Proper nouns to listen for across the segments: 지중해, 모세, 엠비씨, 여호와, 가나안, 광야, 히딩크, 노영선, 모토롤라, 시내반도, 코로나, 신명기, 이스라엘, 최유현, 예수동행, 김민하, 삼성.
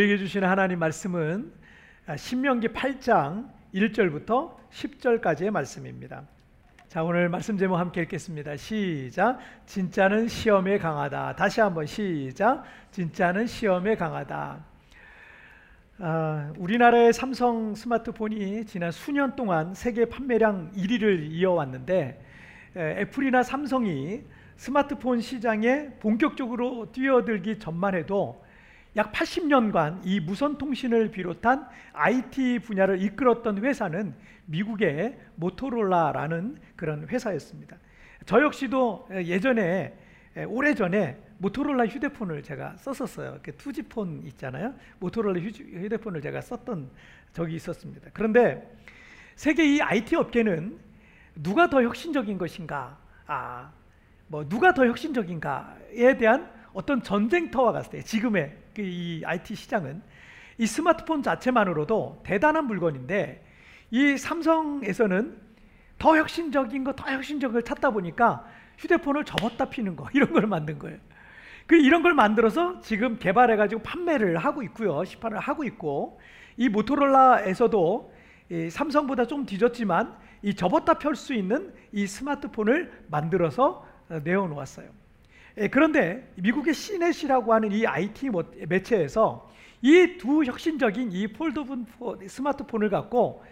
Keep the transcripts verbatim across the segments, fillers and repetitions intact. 우리에게 주시는 하나님 말씀은 신명기 팔 장 일 절부터 십 절까지의 말씀입니다. 자, 오늘 말씀 제목 함께 읽겠습니다. 시작. 진짜는 시험에 강하다. 다시 한번 시작. 진짜는 시험에 강하다. 아, 우리나라의 삼성 스마트폰이 지난 수년 동안 세계 판매량 일 위를 이어왔는데 애플이나 삼성이 스마트폰 시장에 본격적으로 뛰어들기 전만 해도 약 팔십 년간 이 무선통신을 비롯한 아이티 분야를 이끌었던 회사는 미국의 모토롤라라는 그런 회사였습니다. 저 역시도 예전에, 오래전에 모토롤라 휴대폰을 제가 썼었어요. 투지폰 있잖아요. 모토롤라 휴대폰을 제가 썼던 적이 있었습니다. 그런데 세계 이 아이티 업계는 누가 더 혁신적인 것인가, 아, 뭐 누가 더 혁신적인가에 대한 어떤 전쟁터와 같을 때 지금의 이 아이티 시장은 이 스마트폰 자체만으로도 대단한 물건인데 이 삼성에서는 더 혁신적인 거, 더 혁신적인 걸 찾다 보니까 휴대폰을 접었다 피는 거, 이런 걸 만든 거예요. 그 이런 걸 만들어서 지금 개발해가지고 판매를 하고 있고요, 시판을 하고 있고, 이 모토롤라에서도 이 삼성보다 좀 뒤졌지만 이 접었다 펼 수 있는 이 스마트폰을 만들어서 내어놓았어요. 예, 그런데 미국의 씨넷이라고 하는 이 아이티 매체에서 이 두 혁신적인 이 폴더분 스마트폰을 갖고,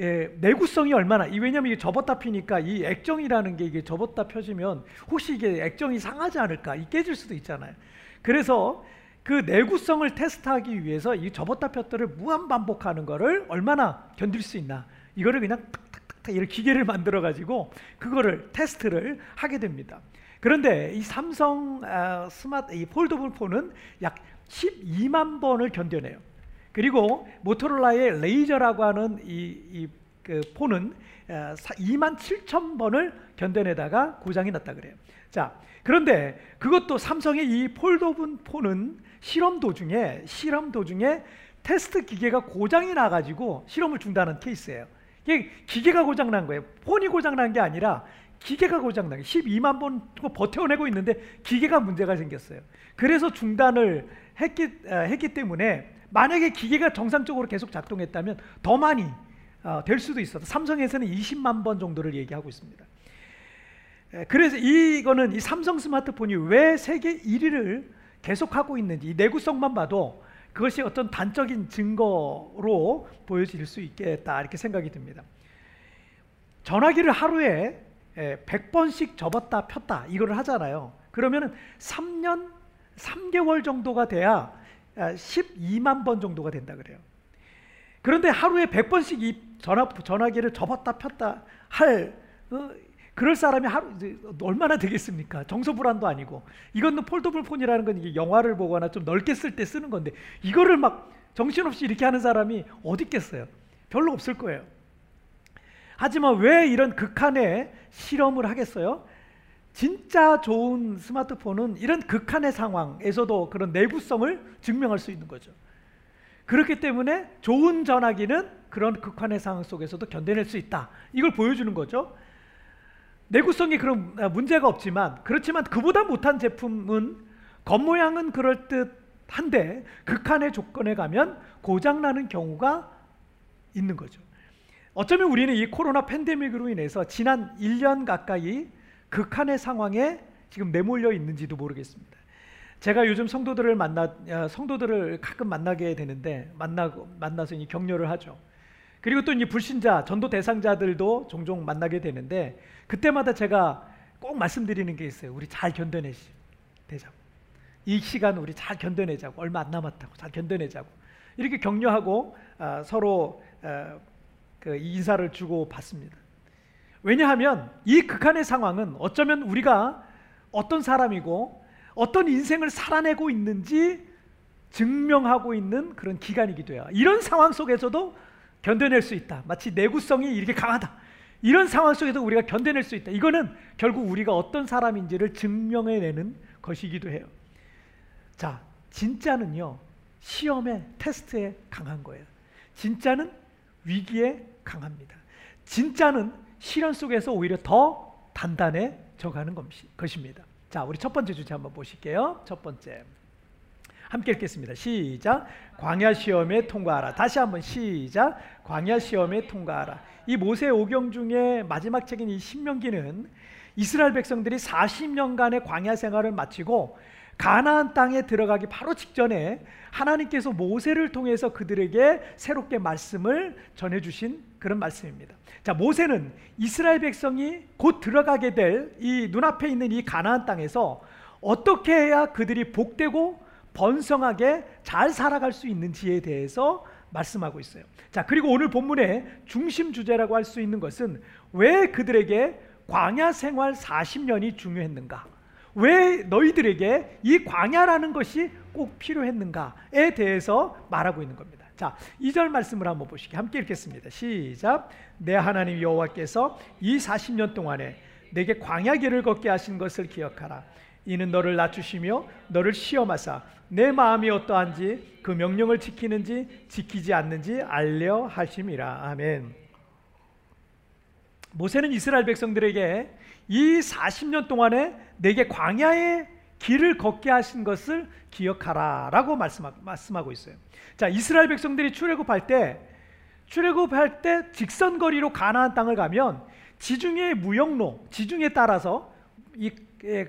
예, 내구성이 얼마나, 이 왜냐하면 이게 접었다 피니까 이 액정이라는 게 이게 접었다 펴지면 혹시 이게 액정이 상하지 않을까, 이 깨질 수도 있잖아요. 그래서 그 내구성을 테스트하기 위해서 이 접었다 폈다를 무한 반복하는 거를 얼마나 견딜 수 있나, 이거를 그냥 탁탁탁탁 이런 기계를 만들어 가지고 그거를 테스트를 하게 됩니다. 그런데 이 삼성 어, 스마트 이 폴더블 폰은 약 십이만 번을 견뎌내요. 그리고 모토롤라의 레이저라고 하는 이, 이 그 폰은 어, 이만 칠천 번을 견뎌내다가 고장이 났다 그래요. 자, 그런데 그것도 삼성의 이 폴더블 폰은 실험 도중에 실험 도중에 테스트 기계가 고장이 나가지고 실험을 중단한 케이스예요. 이게 기계가 고장 난 거예요. 폰이 고장 난 게 아니라. 기계가 고장나게 십이만 번 버텨내고 있는데 기계가 문제가 생겼어요. 그래서 중단을 했기, 어, 했기 때문에 만약에 기계가 정상적으로 계속 작동했다면 더 많이 어, 될 수도 있어요. 삼성에서는 이십만 번 정도를 얘기하고 있습니다. 에, 그래서 이거는 이 삼성 스마트폰이 왜 세계 일 위를 계속하고 있는지, 이 내구성만 봐도 그것이 어떤 단적인 증거로 보여질 수 있겠다, 이렇게 생각이 듭니다. 전화기를 하루에 백 번씩 접었다 폈다 이걸 하잖아요. 그러면 삼 년 삼 개월 정도가 돼야 십이만 번 정도가 된다 그래요. 그런데 하루에 백 번씩 이 전화, 전화기를 접었다 폈다 할 어, 그럴 사람이 하루 얼마나 되겠습니까? 정서 불안도 아니고, 이건 폴더블 폰이라는 건 이게 영화를 보거나 좀 넓게 쓸 때 쓰는 건데 이거를 막 정신없이 이렇게 하는 사람이 어디 있겠어요? 별로 없을 거예요. 하지만 왜 이런 극한의 실험을 하겠어요? 진짜 좋은 스마트폰은 이런 극한의 상황에서도 그런 내구성을 증명할 수 있는 거죠. 그렇기 때문에 좋은 전화기는 그런 극한의 상황 속에서도 견뎌낼 수 있다, 이걸 보여주는 거죠. 내구성이 그런 문제가 없지만, 그렇지만 그보다 못한 제품은 겉모양은 그럴듯한데 극한의 조건에 가면 고장나는 경우가 있는 거죠. 어쩌면 우리는 이 코로나 팬데믹으로 인해서 지난 일 년 가까이 극한의 상황에 지금 내몰려 있는지도 모르겠습니다. 제가 요즘 성도들을 만나 성도들을 가끔 만나게 되는데 만나고 만나서 이 격려를 하죠. 그리고 또 이 불신자 전도 대상자들도 종종 만나게 되는데 그때마다 제가 꼭 말씀드리는 게 있어요. 우리 잘 견뎌내시 되자고. 이 시간 우리 잘 견뎌내자고. 얼마 안 남았다고. 잘 견뎌내자고. 이렇게 격려하고 어, 서로 어, 그 인사를 주고 받습니다. 왜냐하면 이 극한의 상황은 어쩌면 우리가 어떤 사람이고 어떤 인생을 살아내고 있는지 증명하고 있는 그런 기간이기도 해요. 이런 상황 속에서도 견뎌낼 수 있다. 마치 내구성이 이렇게 강하다. 이런 상황 속에도 우리가 견뎌낼 수 있다. 이거는 결국 우리가 어떤 사람인지를 증명해내는 것이기도 해요. 자, 진짜는요, 시험에, 테스트에 강한 거예요. 진짜는 위기에 강합니다. 진짜는 시련 속에서 오히려 더 단단해져가는 것입니다. 자, 우리 첫 번째 주제 한번 보실게요. 첫 번째, 함께 읽겠습니다. 시작. 광야 시험에 통과하라. 다시 한번 시작. 광야 시험에 통과하라. 이 모세 오경 중에 마지막 책인 이 신명기는 이스라엘 백성들이 사십 년간의 광야 생활을 마치고 가나안 땅에 들어가기 바로 직전에 하나님께서 모세를 통해서 그들에게 새롭게 말씀을 전해주신 그런 말씀입니다. 자, 모세는 이스라엘 백성이 곧 들어가게 될 이 눈앞에 있는 이 가나안 땅에서 어떻게 해야 그들이 복되고 번성하게 잘 살아갈 수 있는지에 대해서 말씀하고 있어요. 자, 그리고 오늘 본문의 중심 주제라고 할 수 있는 것은 왜 그들에게 광야 생활 사십 년이 중요했는가? 왜 너희들에게 이 광야라는 것이 꼭 필요했는가에 대해서 말하고 있는 겁니다. 자, 이 절 말씀을 한번 보시기 함께 읽겠습니다. 시작. 내 하나님 여호와께서 이 사십 년 동안에 내게 광야 길을 걷게 하신 것을 기억하라. 이는 너를 낮추시며 너를 시험하사 내 마음이 어떠한지 그 명령을 지키는지 지키지 않는지 알려 하심이라. 아멘. 모세는 이스라엘 백성들에게 이 사십 년 동안에 내게 광야의 길을 걷게 하신 것을 기억하라 라고 말씀하고 있어요. 자, 이스라엘 백성들이 출애굽할 때 출애굽할 때 직선거리로 가나안 땅을 가면 지중해 무역로, 지중해 따라서 이, 에,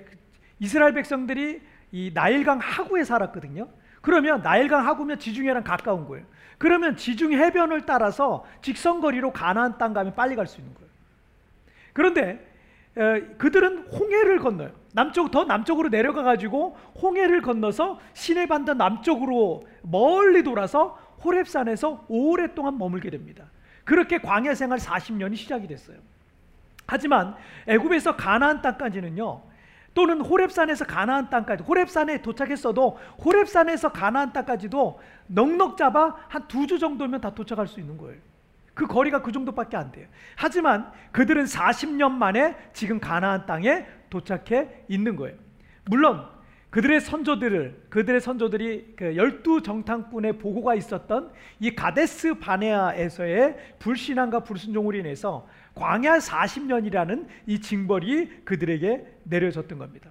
이스라엘 백성들이 이 나일강 하구에 살았거든요. 그러면 나일강 하구면 지중해랑 가까운 거예요. 그러면 지중해 해변을 따라서 직선거리로 가나안 땅 가면 빨리 갈 수 있는 거예요. 그런데 에, 그들은 홍해를 건너요. 남쪽, 더 남쪽으로 내려가가지고 홍해를 건너서 시내반도 남쪽으로 멀리 돌아서 호렙산에서 오랫동안 머물게 됩니다. 그렇게 광야 생활 사십 년이 시작이 됐어요. 하지만 애굽에서 가나안 땅까지는요, 또는 호렙산에서 가나안 땅까지, 호렙산에 도착했어도 호렙산에서 가나안 땅까지도 넉넉 잡아 한 두 주 정도면 다 도착할 수 있는 거예요. 그 거리가 그 정도밖에 안 돼요. 하지만 그들은 사십 년 만에 지금 가나안 땅에 도착해 있는 거예요. 물론 그들의 선조들을 그들의 선조들이 그 열두 정탐꾼의 보고가 있었던 이 가데스 바네아에서의 불신앙과 불순종으로 인해서 광야 사십 년이라는 이 징벌이 그들에게 내려졌던 겁니다.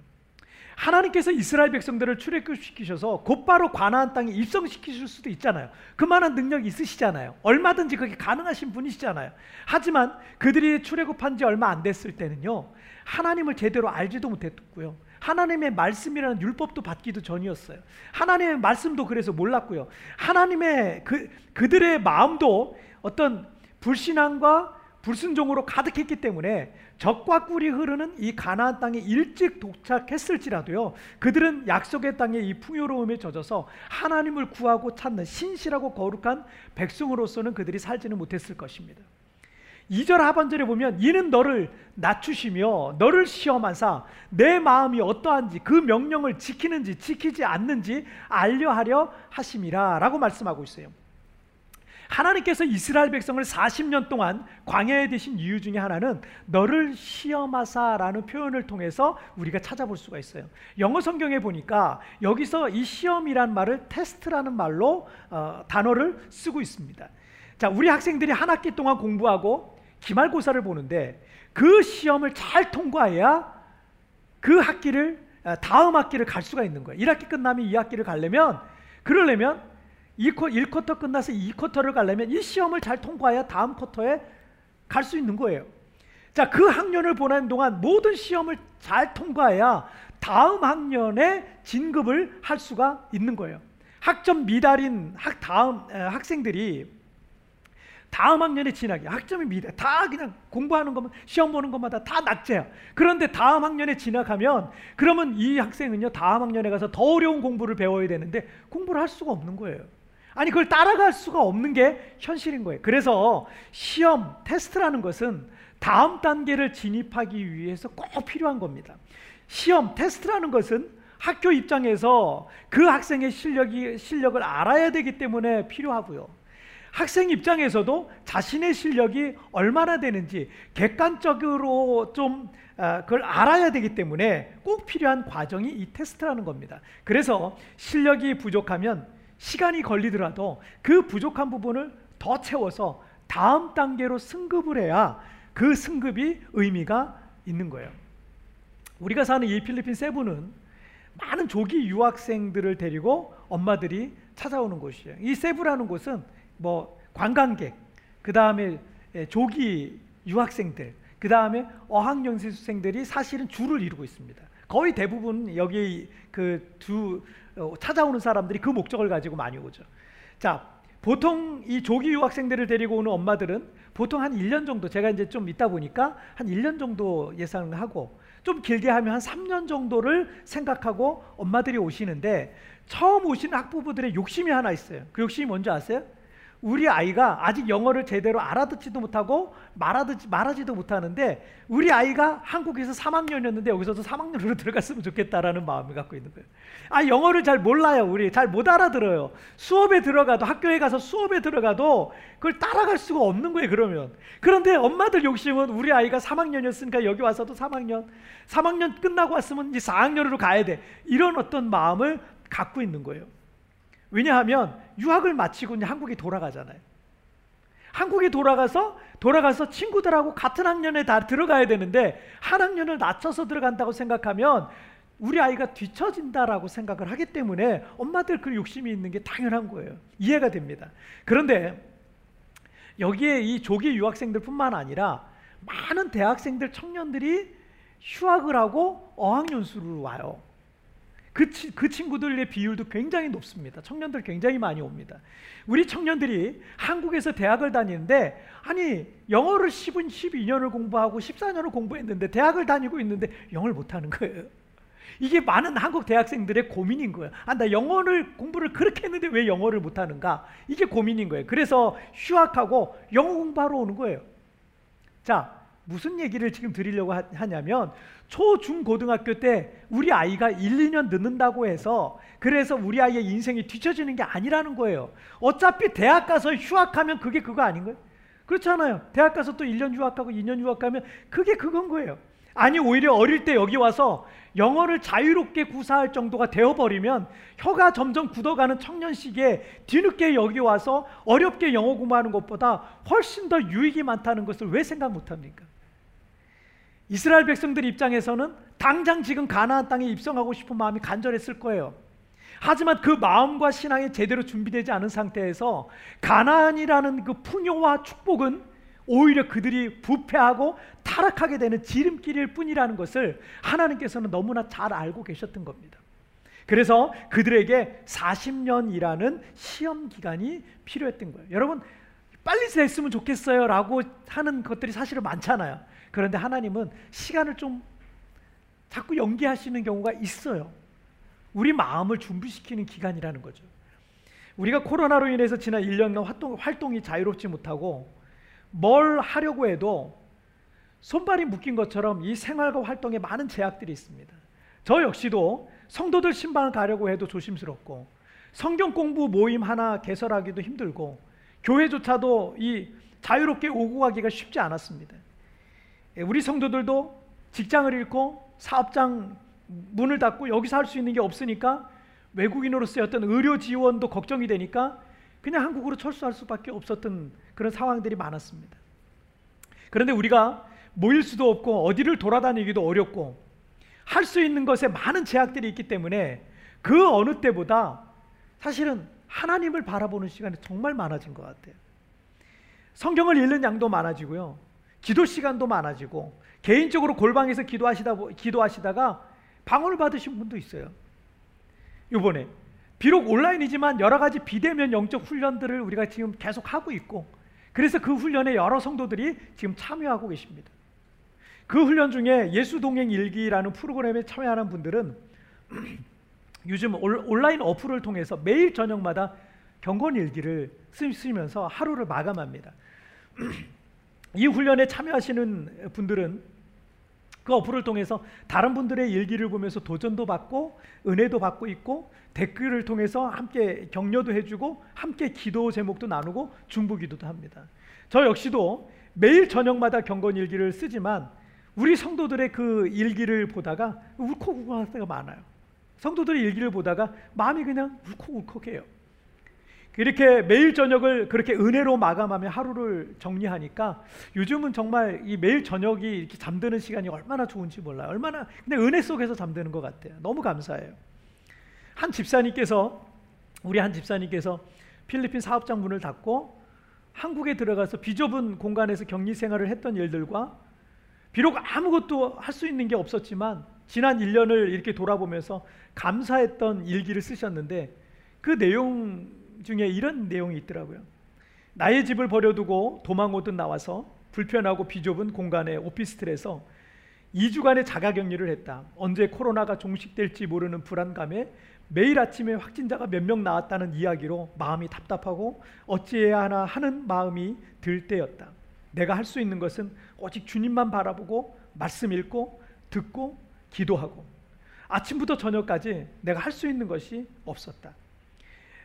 하나님께서 이스라엘 백성들을 출애굽시키셔서 곧바로 가나안 땅에 입성시키실 수도 있잖아요. 그만한 능력이 있으시잖아요. 얼마든지 그게 가능하신 분이시잖아요. 하지만 그들이 출애굽한 지 얼마 안 됐을 때는요, 하나님을 제대로 알지도 못했고요, 하나님의 말씀이라는 율법도 받기도 전이었어요. 하나님의 말씀도 그래서 몰랐고요, 하나님의 그, 그들의 마음도 어떤 불신앙과 불순종으로 가득했기 때문에 적과 꿀이 흐르는 이 가나안 땅에 일찍 도착했을지라도요, 그들은 약속의 땅의 이 풍요로움에 젖어서 하나님을 구하고 찾는 신실하고 거룩한 백성으로서는 그들이 살지는 못했을 것입니다. 이 절 하반절에 보면 이는 너를 낮추시며 너를 시험하사 내 마음이 어떠한지 그 명령을 지키는지 지키지 않는지 알려하려 하심이라 라고 말씀하고 있어요. 하나님께서 이스라엘 백성을 사십 년 동안 광야에 두신 이유 중에 하나는 너를 시험하사라는 표현을 통해서 우리가 찾아볼 수가 있어요. 영어 성경에 보니까 여기서 이 시험이란 말을 테스트라는 말로 어, 단어를 쓰고 있습니다. 자, 우리 학생들이 한 학기 동안 공부하고 기말고사를 보는데 그 시험을 잘 통과해야 그 학기를 다음 학기를 갈 수가 있는 거예요. 일 학기 끝나면 이 학기를 가려면 그러려면 일 쿼터 끝나서 이 쿼터를 가려면 이 시험을 잘 통과해야 다음 쿼터에 갈 수 있는 거예요. 자, 그 학년을 보내는 동안 모든 시험을 잘 통과해야 다음 학년에 진급을 할 수가 있는 거예요. 학점 미달인 학 다음 에, 학생들이 다음 학년에 진학이 학점이 미달 다 그냥 공부하는 것만 시험 보는 것마다 다 낙제야. 그런데 다음 학년에 진학하면 그러면 이 학생은요 다음 학년에 가서 더 어려운 공부를 배워야 되는데 공부를 할 수가 없는 거예요. 아니, 그걸 따라갈 수가 없는 게 현실인 거예요. 그래서 시험, 테스트라는 것은 다음 단계를 진입하기 위해서 꼭 필요한 겁니다. 시험, 테스트라는 것은 학교 입장에서 그 학생의 실력이, 실력을 알아야 되기 때문에 필요하고요, 학생 입장에서도 자신의 실력이 얼마나 되는지 객관적으로 좀 그걸 알아야 되기 때문에 꼭 필요한 과정이 이 테스트라는 겁니다. 그래서 실력이 부족하면 시간이 걸리더라도 그 부족한 부분을 더 채워서 다음 단계로 승급을 해야 그 승급이 의미가 있는 거예요. 우리가 사는 이 필리핀 세부는 많은 조기 유학생들을 데리고 엄마들이 찾아오는 곳이에요. 이 세부라는 곳은 뭐 관광객, 그 다음에 조기 유학생들, 그 다음에 어학연수생들이 사실은 줄을 이루고 있습니다. 거의 대부분 여기 그 두 찾아오는 사람들이 그 목적을 가지고 많이 오죠. 자, 보통 이 조기 유학생들을 데리고 오는 엄마들은 보통 한 일 년 정도, 제가 이제 좀 있다 보니까 한 일 년 정도 예상을 하고, 좀 길게 하면 한 삼 년 정도를 생각하고 엄마들이 오시는데, 처음 오시는 학부모들의 욕심이 하나 있어요. 그 욕심이 뭔지 아세요? 우리 아이가 아직 영어를 제대로 알아듣지도 못하고 말하지, 말하지도 못하는데, 우리 아이가 한국에서 삼 학년이었는데 여기서도 삼 학년으로 들어갔으면 좋겠다라는 마음을 갖고 있는 거예요. 아, 영어를 잘 몰라요. 우리 잘 못 알아들어요. 수업에 들어가도, 학교에 가서 수업에 들어가도 그걸 따라갈 수가 없는 거예요, 그러면. 그런데 엄마들 욕심은 우리 아이가 삼 학년이었으니까 여기 와서도 삼 학년, 삼 학년 끝나고 왔으면 이제 사 학년으로 가야 돼, 이런 어떤 마음을 갖고 있는 거예요. 왜냐하면 유학을 마치고 이제 한국에 돌아가잖아요. 한국에 돌아가서 돌아가서 친구들하고 같은 학년에 다 들어가야 되는데, 한 학년을 낮춰서 들어간다고 생각하면 우리 아이가 뒤처진다라고 생각을 하기 때문에 엄마들 그 욕심이 있는 게 당연한 거예요. 이해가 됩니다. 그런데 여기에 이 조기 유학생들뿐만 아니라 많은 대학생들, 청년들이 휴학을 하고 어학연수를 와요. 그, 치, 그 친구들의 비율도 굉장히 높습니다. 청년들 굉장히 많이 옵니다. 우리 청년들이 한국에서 대학을 다니는데, 아니 영어를 십, 십이 년을 공부하고 십사 년을 공부했는데, 대학을 다니고 있는데 영어를 못하는 거예요. 이게 많은 한국 대학생들의 고민인 거예요. 아, 나 영어를 공부를 그렇게 했는데 왜 영어를 못하는가, 이게 고민인 거예요. 그래서 휴학하고 영어 공부하러 오는 거예요. 자, 무슨 얘기를 지금 드리려고 하냐면, 초, 중, 고등학교 때 우리 아이가 일, 이 년 늦는다고 해서 그래서 우리 아이의 인생이 뒤처지는 게 아니라는 거예요. 어차피 대학 가서 휴학하면 그게 그거 아닌 거예요? 그렇잖아요. 대학 가서 또 일 년 휴학하고 이 년 휴학하면 그게 그건 거예요. 아니, 오히려 어릴 때 여기 와서 영어를 자유롭게 구사할 정도가 되어버리면, 혀가 점점 굳어가는 청년 시기에 뒤늦게 여기 와서 어렵게 영어 공부하는 것보다 훨씬 더 유익이 많다는 것을 왜 생각 못합니까? 이스라엘 백성들 입장에서는 당장 지금 가나안 땅에 입성하고 싶은 마음이 간절했을 거예요. 하지만 그 마음과 신앙이 제대로 준비되지 않은 상태에서 가나안이라는 그 풍요와 축복은 오히려 그들이 부패하고 타락하게 되는 지름길일 뿐이라는 것을 하나님께서는 너무나 잘 알고 계셨던 겁니다. 그래서 그들에게 사십 년이라는 시험 기간이 필요했던 거예요. 여러분, 빨리 됐으면 좋겠어요 라고 하는 것들이 사실은 많잖아요. 그런데 하나님은 시간을 좀 자꾸 연기하시는 경우가 있어요. 우리 마음을 준비시키는 기간이라는 거죠. 우리가 코로나로 인해서 지난 일 년간 활동, 활동이 자유롭지 못하고, 뭘 하려고 해도 손발이 묶인 것처럼 이 생활과 활동에 많은 제약들이 있습니다. 저 역시도 성도들 신방을 가려고 해도 조심스럽고, 성경 공부 모임 하나 개설하기도 힘들고, 교회조차도 이 자유롭게 오고 가기가 쉽지 않았습니다. 우리 성도들도 직장을 잃고 사업장 문을 닫고 여기서 할 수 있는 게 없으니까, 외국인으로서의 어떤 의료 지원도 걱정이 되니까 그냥 한국으로 철수할 수밖에 없었던 그런 상황들이 많았습니다. 그런데 우리가 모일 수도 없고 어디를 돌아다니기도 어렵고 할 수 있는 것에 많은 제약들이 있기 때문에 그 어느 때보다 사실은 하나님을 바라보는 시간이 정말 많아진 것 같아요. 성경을 읽는 양도 많아지고요, 기도 시간도 많아지고, 개인적으로 골방에서 기도하시다, 기도하시다가 방언을 받으신 분도 있어요. 이번에 비록 온라인이지만 여러 가지 비대면 영적 훈련들을 우리가 지금 계속 하고 있고, 그래서 그 훈련에 여러 성도들이 지금 참여하고 계십니다. 그 훈련 중에 예수동행 일기라는 프로그램에 참여하는 분들은 요즘 온라인 어플을 통해서 매일 저녁마다 경건 일기를 쓰면서 하루를 마감합니다. 이 훈련에 참여하시는 분들은 그 어플을 통해서 다른 분들의 일기를 보면서 도전도 받고 은혜도 받고 있고, 댓글을 통해서 함께 격려도 해주고 함께 기도 제목도 나누고 중보기도도 합니다. 저 역시도 매일 저녁마다 경건일기를 쓰지만 우리 성도들의 그 일기를 보다가 울컥울컥할 때가 많아요. 성도들의 일기를 보다가 마음이 그냥 울컥울컥해요. 이렇게 매일 저녁을 그렇게 은혜로 마감하며 하루를 정리하니까 요즘은 정말 이 매일 저녁이 이렇게 잠드는 시간이 얼마나 좋은지 몰라요. 얼마나, 근데 은혜 속에서 잠드는 것 같아요. 너무 감사해요. 한 집사님께서 우리 한 집사님께서 필리핀 사업장 문을 닫고 한국에 들어가서 비좁은 공간에서 격리 생활을 했던 일들과, 비록 아무것도 할 수 있는 게 없었지만 지난 일 년을 이렇게 돌아보면서 감사했던 일기를 쓰셨는데, 그 내용 중에 이런 내용이 있더라고요. 나의 집을 버려두고 도망오듯 나와서 불편하고 비좁은 공간의 오피스텔에서 이 주간의 자가격리를 했다. 언제 코로나가 종식될지 모르는 불안감에 매일 아침에 확진자가 몇 명 나왔다는 이야기로 마음이 답답하고 어찌해야 하나 하는 마음이 들 때였다. 내가 할 수 있는 것은 오직 주님만 바라보고 말씀 읽고 듣고 기도하고, 아침부터 저녁까지 내가 할 수 있는 것이 없었다.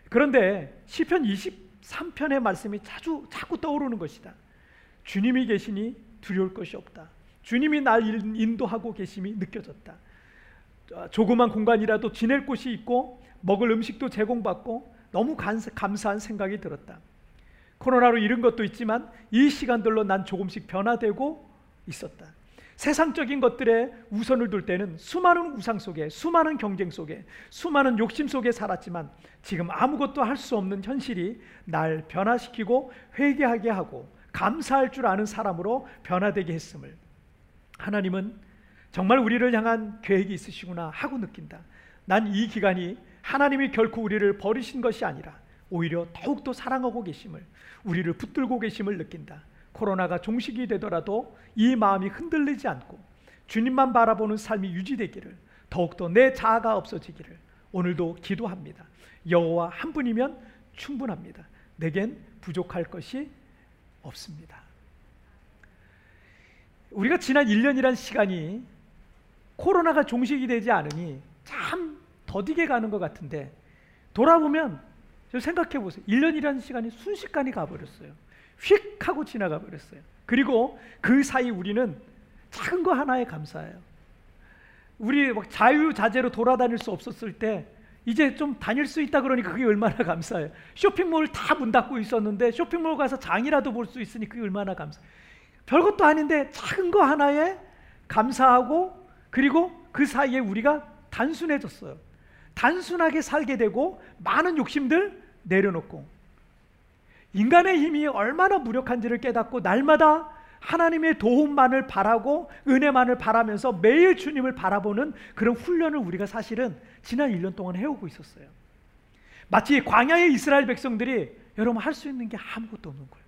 그런데 시편 이십삼 편의 말씀이 자주 자꾸 떠오르는 것이다. 주님이 계시니 두려울 것이 없다. 주님이 날 인도하고 계심이 느껴졌다. 조그만 공간이라도 지낼 곳이 있고 먹을 음식도 제공받고 너무 감사한 생각이 들었다. 코로나로 잃은 것도 있지만 이 시간들로 난 조금씩 변화되고 있었다. 세상적인 것들에 우선을 둘 때는 수많은 우상 속에, 수많은 경쟁 속에, 수많은 욕심 속에 살았지만, 지금 아무것도 할 수 없는 현실이 날 변화시키고 회개하게 하고 감사할 줄 아는 사람으로 변화되게 했음을, 하나님은 정말 우리를 향한 계획이 있으시구나 하고 느낀다. 난 이 기간이 하나님이 결코 우리를 버리신 것이 아니라 오히려 더욱더 사랑하고 계심을, 우리를 붙들고 계심을 느낀다. 코로나가 종식이 되더라도 이 마음이 흔들리지 않고 주님만 바라보는 삶이 유지되기를, 더욱더 내 자아가 없어지기를 오늘도 기도합니다. 여호와 한 분이면 충분합니다. 내겐 부족할 것이 없습니다. 우리가 지난 일 년이란 시간이 코로나가 종식이 되지 않으니 참 더디게 가는 것 같은데, 돌아보면 생각해 보세요. 일 년이라는 시간이 순식간에 가버렸어요. 휙 하고 지나가 버렸어요. 그리고 그 사이 우리는 작은 거 하나에 감사해요. 우리 막 자유자재로 돌아다닐 수 없었을 때 이제 좀 다닐 수 있다 그러니까 그게 얼마나 감사해요. 쇼핑몰 다 문 닫고 있었는데 쇼핑몰 가서 장이라도 볼 수 있으니 그게 얼마나 감사해요. 별것도 아닌데 작은 거 하나에 감사하고, 그리고 그 사이에 우리가 단순해졌어요. 단순하게 살게 되고 많은 욕심들 내려놓고, 인간의 힘이 얼마나 무력한지를 깨닫고 날마다 하나님의 도움만을 바라고 은혜만을 바라면서 매일 주님을 바라보는 그런 훈련을 우리가 사실은 지난 일 년 동안 해오고 있었어요. 마치 광야의 이스라엘 백성들이, 여러분 할 수 있는 게 아무것도 없는 거예요.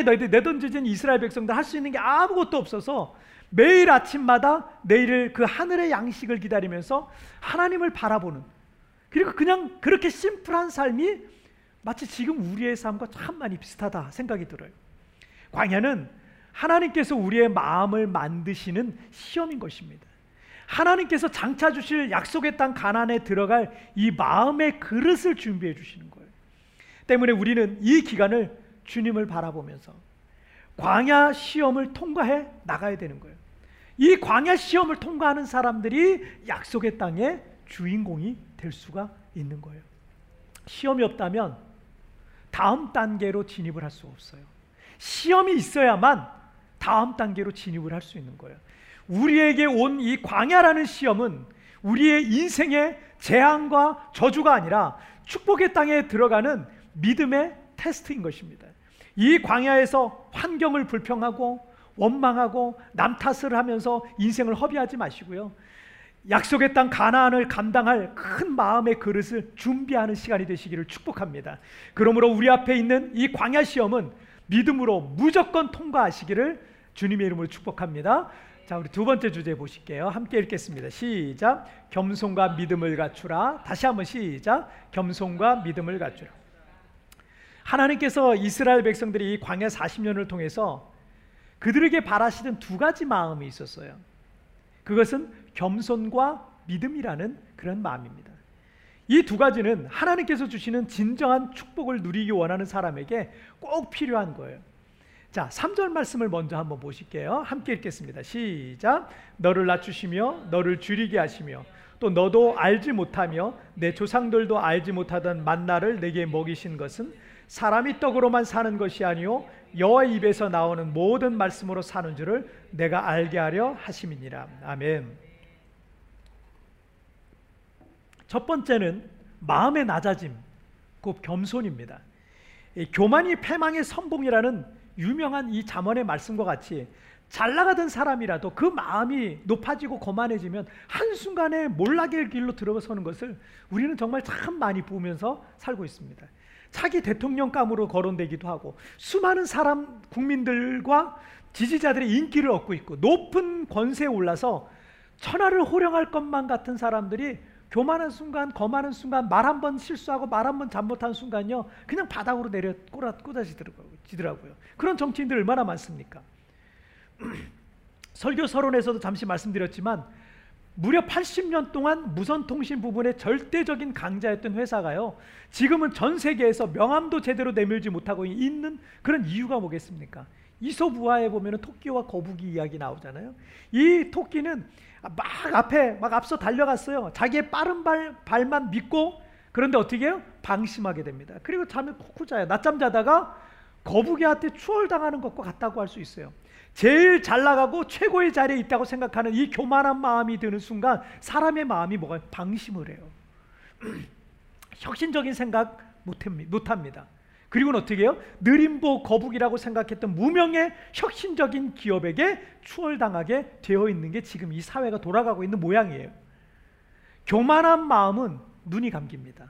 광야에 내던져진 이스라엘 백성들 할 수 있는 게 아무것도 없어서 매일 아침마다 내일을 그 하늘의 양식을 기다리면서 하나님을 바라보는, 그리고 그냥 그렇게 심플한 삶이 마치 지금 우리의 삶과 참 많이 비슷하다 생각이 들어요. 광야는 하나님께서 우리의 마음을 만드시는 시험인 것입니다. 하나님께서 장차 주실 약속의 땅 가나안에 들어갈 이 마음의 그릇을 준비해 주시는 거예요. 때문에 우리는 이 기간을 주님을 바라보면서 광야 시험을 통과해 나가야 되는 거예요. 이 광야 시험을 통과하는 사람들이 약속의 땅의 주인공이 될 수가 있는 거예요. 시험이 없다면 다음 단계로 진입을 할 수 없어요. 시험이 있어야만 다음 단계로 진입을 할 수 있는 거예요. 우리에게 온 이 광야라는 시험은 우리의 인생의 재앙과 저주가 아니라 축복의 땅에 들어가는 믿음의 테스트인 것입니다. 이 광야에서 환경을 불평하고 원망하고 남 탓을 하면서 인생을 허비하지 마시고요, 약속의 땅 가나안을 감당할 큰 마음의 그릇을 준비하는 시간이 되시기를 축복합니다. 그러므로 우리 앞에 있는 이 광야 시험은 믿음으로 무조건 통과하시기를 주님의 이름으로 축복합니다. 자, 우리 두 번째 주제 보실게요. 함께 읽겠습니다. 시작. 겸손과 믿음을 갖추라. 다시 한번 시작. 겸손과 믿음을 갖추라. 하나님께서 이스라엘 백성들이 이 광야 사십 년을 통해서 그들에게 바라시던 두 가지 마음이 있었어요. 그것은 겸손과 믿음이라는 그런 마음입니다. 이 두 가지는 하나님께서 주시는 진정한 축복을 누리기 원하는 사람에게 꼭 필요한 거예요. 자, 삼 절 말씀을 먼저 한번 보실게요. 함께 읽겠습니다. 시작. 너를 낮추시며 너를 줄이게 하시며 또 너도 알지 못하며 내 조상들도 알지 못하던 만나를 내게 먹이신 것은 사람이 떡으로만 사는 것이 아니오 여호와의 입에서 나오는 모든 말씀으로 사는 줄을 내가 알게 하려 하심이니라. 아멘. 첫 번째는 마음의 낮아짐, 곧 겸손입니다. 교만이 패망의 선봉이라는 유명한 이 잠언의 말씀과 같이 잘나가던 사람이라도 그 마음이 높아지고 거만해지면 한순간에 몰락의 길로 들어서는 것을 우리는 정말 참 많이 보면서 살고 있습니다. 차기 대통령감으로 거론되기도 하고 수많은 사람, 국민들과 지지자들의 인기를 얻고 있고 높은 권세에 올라서 천하를 호령할 것만 같은 사람들이 교만한 순간, 거만한 순간, 말 한 번 실수하고 말 한 번 잘못한 순간요, 그냥 바닥으로 내려 꼬라지더라고요. 그런 정치인들 얼마나 많습니까? 설교 서론에서도 잠시 말씀드렸지만 무려 팔십 년 동안 무선통신 부분의 절대적인 강자였던 회사가요, 지금은 전 세계에서 명함도 제대로 내밀지 못하고 있는 그런 이유가 뭐겠습니까? 이솝우화에 보면 토끼와 거북이 이야기 나오잖아요. 이 토끼는 막 앞에 막 앞서 달려갔어요. 자기의 빠른 발, 발만 믿고, 그런데 어떻게 해요? 방심하게 됩니다. 그리고 잠을 푹 자요. 낮잠 자다가 거북이한테 추월당하는 것과 같다고 할 수 있어요. 제일 잘 나가고 최고의 자리에 있다고 생각하는 이 교만한 마음이 드는 순간 사람의 마음이 뭐가 방심을 해요. 혁신적인 생각 못합니다. 그리고는 어떻게 해요? 느림보 거북이라고 생각했던 무명의 혁신적인 기업에게 추월당하게 되어 있는 게 지금 이 사회가 돌아가고 있는 모양이에요. 교만한 마음은 눈이 감깁니다.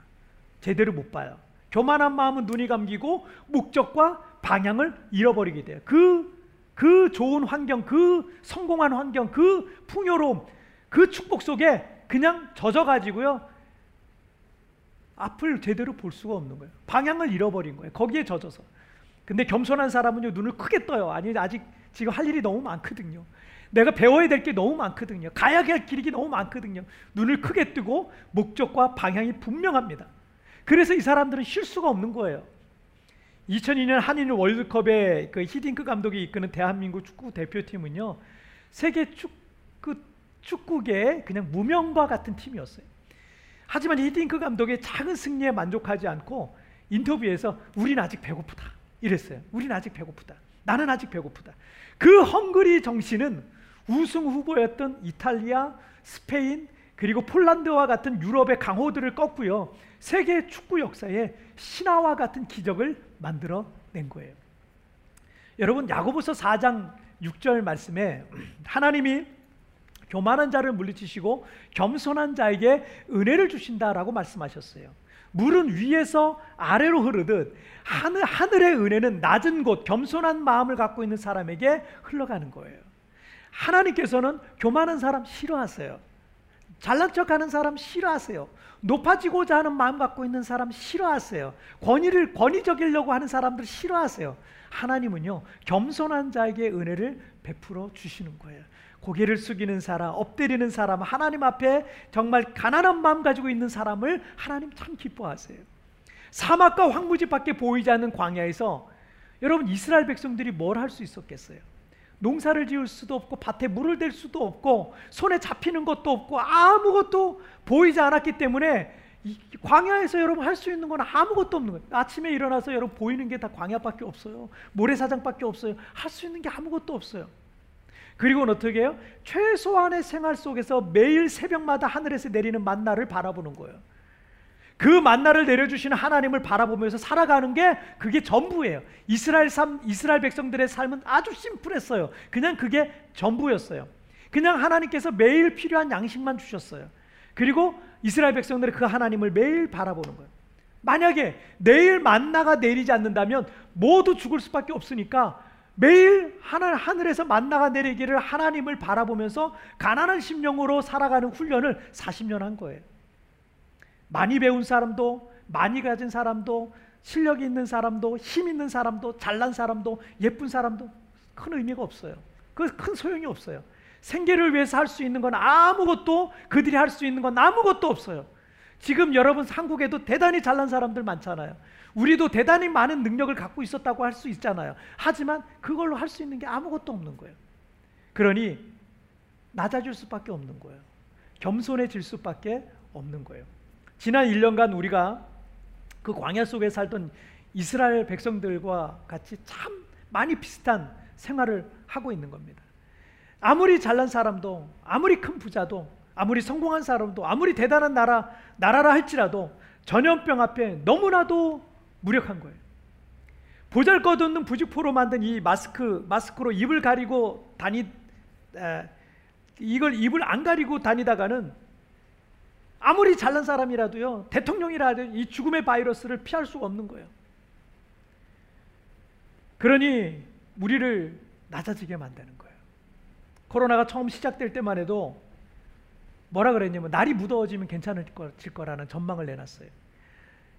제대로 못 봐요. 교만한 마음은 눈이 감기고 목적과 방향을 잃어버리게 돼요. 그 그 좋은 환경, 그 성공한 환경, 그 풍요로움, 그 축복 속에 그냥 젖어가지고요, 앞을 제대로 볼 수가 없는 거예요. 방향을 잃어버린 거예요. 거기에 젖어서. 근데 겸손한 사람은요, 눈을 크게 떠요. 아니, 아직 지금 할 일이 너무 많거든요. 내가 배워야 될 게 너무 많거든요. 가야 할 길이 너무 많거든요. 눈을 크게 뜨고 목적과 방향이 분명합니다. 그래서 이 사람들은 쉴 수가 없는 거예요. 이천이 년 한일 월드컵에 그 히딩크 감독이 이끄는 대한민국 축구 대표팀은요, 세계 축구, 축구계의 그냥 무명과 같은 팀이었어요. 하지만 히딩크 감독의 작은 승리에 만족하지 않고 인터뷰에서 우린 아직 배고프다 이랬어요. 우린 아직 배고프다. 나는 아직 배고프다. 그 헝그리 정신은 우승 후보였던 이탈리아, 스페인, 그리고 폴란드와 같은 유럽의 강호들을 꺾고요, 세계 축구 역사에 신화와 같은 기적을 만들어낸 거예요. 여러분, 야고보서 사 장 육 절 말씀에 하나님이 교만한 자를 물리치시고 겸손한 자에게 은혜를 주신다라고 말씀하셨어요. 물은 위에서 아래로 흐르듯 하늘, 하늘의 은혜는 낮은 곳, 겸손한 마음을 갖고 있는 사람에게 흘러가는 거예요. 하나님께서는 교만한 사람 싫어하세요. 잘난 척하는 사람 싫어하세요. 높아지고자 하는 마음 갖고 있는 사람 싫어하세요. 권위를 권위적이려고 하는 사람들 싫어하세요. 하나님은요, 겸손한 자에게 은혜를 베풀어 주시는 거예요. 고개를 숙이는 사람, 엎드리는 사람, 하나님 앞에 정말 가난한 마음 가지고 있는 사람을 하나님 참 기뻐하세요. 사막과 황무지밖에 보이지 않는 광야에서 여러분, 이스라엘 백성들이 뭘 할 수 있었겠어요? 농사를 지을 수도 없고 밭에 물을 댈 수도 없고 손에 잡히는 것도 없고 아무것도 보이지 않았기 때문에 이 광야에서 여러분 할 수 있는 건 아무것도 없는 거예요. 아침에 일어나서 여러분 보이는 게 다 광야밖에 없어요. 모래사장밖에 없어요. 할 수 있는 게 아무것도 없어요. 그리고는 어떻게 해요? 최소한의 생활 속에서 매일 새벽마다 하늘에서 내리는 만나를 바라보는 거예요. 그 만나를 내려주시는 하나님을 바라보면서 살아가는 게 그게 전부예요. 이스라엘 삶, 이스라엘 백성들의 삶은 아주 심플했어요. 그냥 그게 전부였어요. 그냥 하나님께서 매일 필요한 양식만 주셨어요. 그리고 이스라엘 백성들의 그 하나님을 매일 바라보는 거예요. 만약에 내일 만나가 내리지 않는다면 모두 죽을 수밖에 없으니까 매일 하늘, 하늘에서 만나가 내리기를 하나님을 바라보면서 가난한 심령으로 살아가는 훈련을 사십 년 한 거예요. 많이 배운 사람도, 많이 가진 사람도, 실력이 있는 사람도, 힘 있는 사람도, 잘난 사람도, 예쁜 사람도 큰 의미가 없어요. 그 큰 소용이 없어요. 생계를 위해서 할 수 있는 건 아무것도, 그들이 할 수 있는 건 아무것도 없어요. 지금 여러분 한국에도 대단히 잘난 사람들 많잖아요. 우리도 대단히 많은 능력을 갖고 있었다고 할 수 있잖아요. 하지만 그걸로 할 수 있는 게 아무것도 없는 거예요. 그러니 낮아질 수밖에 없는 거예요. 겸손해질 수밖에 없는 거예요. 지난 일 년간 우리가 그 광야 속에 살던 이스라엘 백성들과 같이 참 많이 비슷한 생활을 하고 있는 겁니다. 아무리 잘난 사람도, 아무리 큰 부자도, 아무리 성공한 사람도, 아무리 대단한 나라, 나라라 할지라도 전염병 앞에 너무나도 무력한 거예요. 보잘것없는 부직포로 만든 이 마스크, 마스크로 입을 가리고 다니, 에, 이걸 입을 안 가리고 다니다가는 아무리 잘난 사람이라도요, 대통령이라도 이 죽음의 바이러스를 피할 수가 없는 거예요. 그러니 우리를 낮아지게 만드는 거예요. 코로나가 처음 시작될 때만 해도 뭐라 그랬냐면 날이 무더워지면 괜찮아질 거라는 전망을 내놨어요.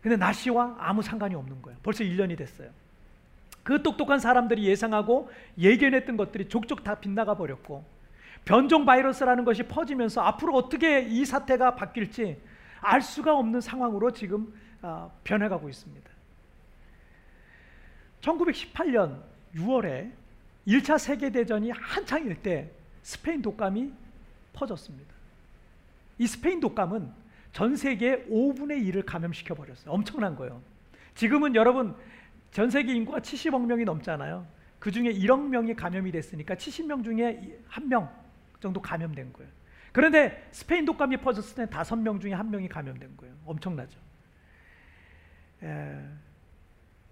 근데 날씨와 아무 상관이 없는 거예요. 벌써 일 년이 됐어요. 그 똑똑한 사람들이 예상하고 예견했던 것들이 족족 다 빗나가 버렸고, 변종 바이러스라는 것이 퍼지면서 앞으로 어떻게 이 사태가 바뀔지 알 수가 없는 상황으로 지금 변해가고 있습니다. 천구백십팔 년 유월에 일 차 세계대전이 한창일 때 스페인 독감이 퍼졌습니다. 이 스페인 독감은 전 세계의 오분의 일을 감염시켜버렸어요. 엄청난 거예요. 지금은 여러분 전 세계 인구가 칠십억 명이 넘잖아요. 그 중에 일억 명이 감염이 됐으니까 칠십 명 중에 한 명 정도 감염된 거예요. 그런데 스페인 독감이 퍼졌을 때 다섯 명 중에 한 명이 감염된 거예요. 엄청나죠. 에...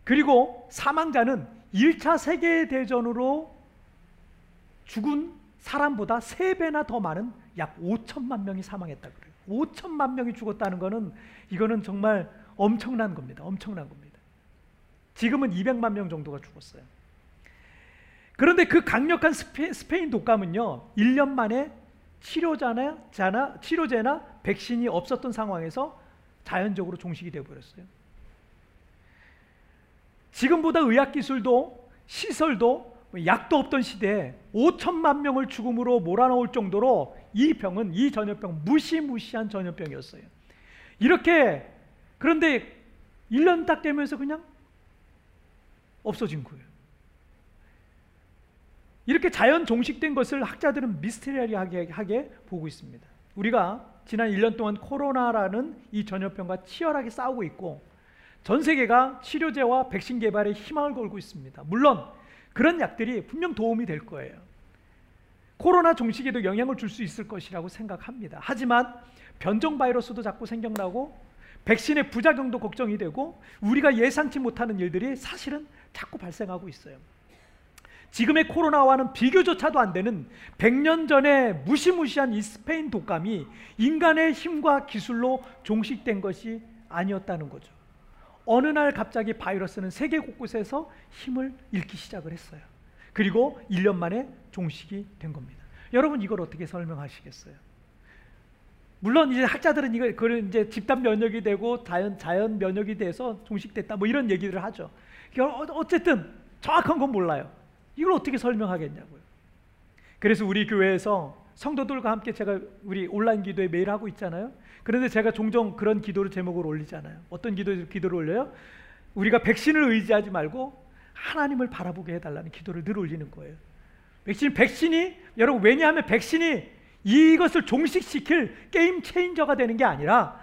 그리고 사망자는 일 차 세계대전으로 죽은 사람보다 세 배나 더 많은 약 오천만 명이 사망했다 그래요. 오천만 명이 죽었다는 거는, 이거는 정말 엄청난 겁니다. 엄청난 겁니다. 지금은 이백만 명 정도가 죽었어요. 그런데 그 강력한 스페, 스페인 독감은요, 일 년 만에 치료제나, 자나, 치료제나 백신이 없었던 상황에서 자연적으로 종식이 되어버렸어요. 지금보다 의학기술도 시설도 약도 없던 시대에 오천만 명을 죽음으로 몰아넣을 정도로 이 병은, 이 전염병, 무시무시한 전염병이었어요. 이렇게, 그런데 일 년 딱 되면서 그냥 없어진 거예요. 이렇게 자연 종식된 것을 학자들은 미스테리하게 보고 있습니다. 우리가 지난 일 년 동안 코로나라는 이 전염병과 치열하게 싸우고 있고, 전 세계가 치료제와 백신 개발에 희망을 걸고 있습니다. 물론 그런 약들이 분명 도움이 될 거예요. 코로나 종식에도 영향을 줄 수 있을 것이라고 생각합니다. 하지만 변종 바이러스도 자꾸 생겨나고, 백신의 부작용도 걱정이 되고, 우리가 예상치 못하는 일들이 사실은 자꾸 발생하고 있어요. 지금의 코로나와는 비교조차도 안 되는 백 년 전에 무시무시한 이 스페인 독감이 인간의 힘과 기술로 종식된 것이 아니었다는 거죠. 어느 날 갑자기 바이러스는 세계 곳곳에서 힘을 잃기 시작을 했어요. 그리고 일 년 만에 종식이 된 겁니다. 여러분, 이걸 어떻게 설명하시겠어요? 물론 이제 학자들은 이걸, 그걸 이제 집단 면역이 되고 자연, 자연 면역이 돼서 종식됐다, 뭐 이런 얘기를 하죠. 어쨌든 정확한 건 몰라요. 이걸 어떻게 설명하겠냐고요. 그래서 우리 교회에서 성도들과 함께 제가 우리 온라인 기도에 매일 하고 있잖아요. 그런데 제가 종종 그런 기도를 제목으로 올리잖아요. 어떤 기도, 기도를 올려요? 우리가 백신을 의지하지 말고 하나님을 바라보게 해달라는 기도를 늘 올리는 거예요. 백신, 백신이, 여러분, 왜냐하면 백신이 이것을 종식시킬 게임 체인저가 되는 게 아니라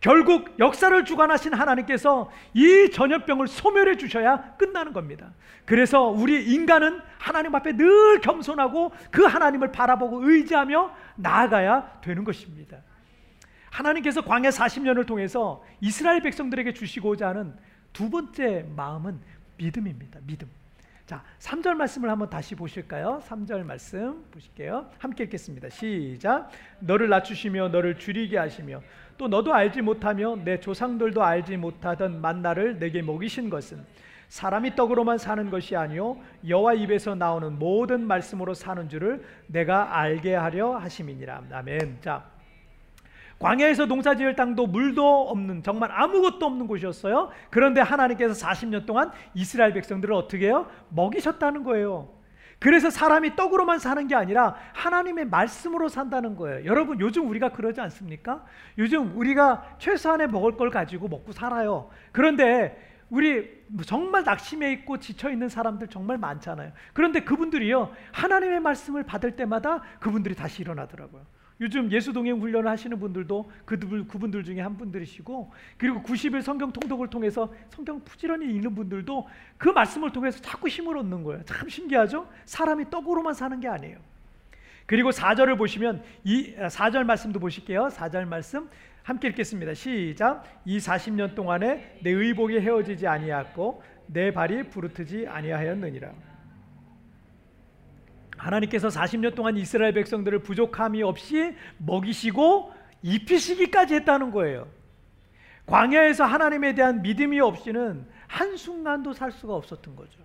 결국 역사를 주관하신 하나님께서 이 전염병을 소멸해 주셔야 끝나는 겁니다. 그래서 우리 인간은 하나님 앞에 늘 겸손하고 그 하나님을 바라보고 의지하며 나아가야 되는 것입니다. 하나님께서 광야 사십 년을 통해서 이스라엘 백성들에게 주시고자 하는 두 번째 마음은 믿음입니다. 믿음. 자, 삼 절 말씀을 한번 다시 보실까요? 삼 절 말씀 보실게요. 함께 읽겠습니다. 시작. 너를 낮추시며 너를 줄이게 하시며 또 너도 알지 못하며 내 조상들도 알지 못하던 만나를 내게 먹이신 것은 사람이 떡으로만 사는 것이 아니요 여호와 입에서 나오는 모든 말씀으로 사는 줄을 내가 알게 하려 하심이니라. 아멘. 자, 광야에서 농사지을 땅도 물도 없는, 정말 아무것도 없는 곳이었어요. 그런데 하나님께서 사십 년 동안 이스라엘 백성들을 어떻게 해요? 먹이셨다는 거예요. 그래서 사람이 떡으로만 사는 게 아니라 하나님의 말씀으로 산다는 거예요. 여러분, 요즘 우리가 그러지 않습니까? 요즘 우리가 최소한의 먹을 걸 가지고 먹고 살아요. 그런데 우리 정말 낙심해 있고 지쳐있는 사람들 정말 많잖아요. 그런데 그분들이요, 하나님의 말씀을 받을 때마다 그분들이 다시 일어나더라고요. 요즘 예수동행 훈련을 하시는 분들도 그들, 그분들 중에 한 분들이시고, 그리고 구십 일 성경 통독을 통해서 성경 부지런히 읽는 분들도 그 말씀을 통해서 자꾸 힘을 얻는 거예요. 참 신기하죠? 사람이 떡으로만 사는 게 아니에요. 그리고 사 절을 보시면 이 사 절 말씀도 보실게요. 사 절 말씀 함께 읽겠습니다. 시작. 이 사십 년 동안에 내 의복이 헤어지지 아니하였고 내 발이 부르트지 아니하였느니라. 하나님께서 사십 년 동안 이스라엘 백성들을 부족함이 없이 먹이시고 입히시기까지 했다는 거예요. 광야에서 하나님에 대한 믿음이 없이는 한순간도 살 수가 없었던 거죠.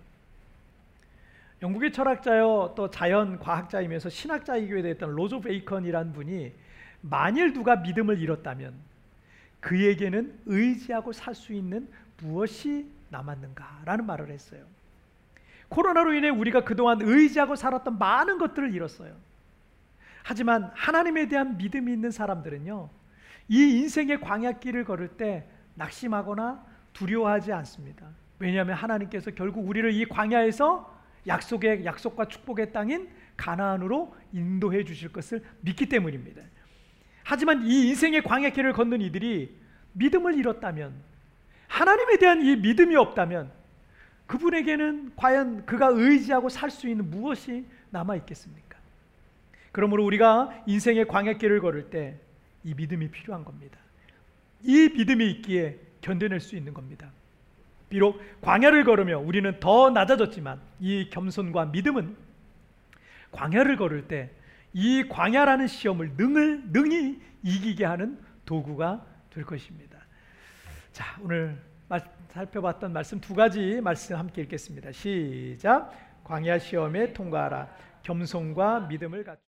영국의 철학자요 또 자연과학자이면서 신학자이기도 했던 로저 베이컨이라는 분이 만일 누가 믿음을 잃었다면 그에게는 의지하고 살 수 있는 무엇이 남았는가라는 말을 했어요. 코로나로 인해 우리가 그동안 의지하고 살았던 많은 것들을 잃었어요. 하지만 하나님에 대한 믿음이 있는 사람들은요, 이 인생의 광야길을 걸을 때 낙심하거나 두려워하지 않습니다. 왜냐하면 하나님께서 결국 우리를 이 광야에서 약속의, 약속과 축복의 땅인 가나안으로 인도해 주실 것을 믿기 때문입니다. 하지만 이 인생의 광야길을 걷는 이들이 믿음을 잃었다면, 하나님에 대한 이 믿음이 없다면 그분에게는 과연 그가 의지하고 살 수 있는 무엇이 남아있겠습니까? 그러므로 우리가 인생의 광야길을 걸을 때 이 믿음이 필요한 겁니다. 이 믿음이 있기에 견뎌낼 수 있는 겁니다. 비록 광야를 걸으며 우리는 더 낮아졌지만 이 겸손과 믿음은 광야를 걸을 때 이 광야라는 시험을 능을, 능히 이기게 하는 도구가 될 것입니다. 자, 오늘 살펴봤던 말씀 두 가지 말씀 함께 읽겠습니다. 시작! 광야 시험에 통과하라. 겸손과 믿음을 갖추라.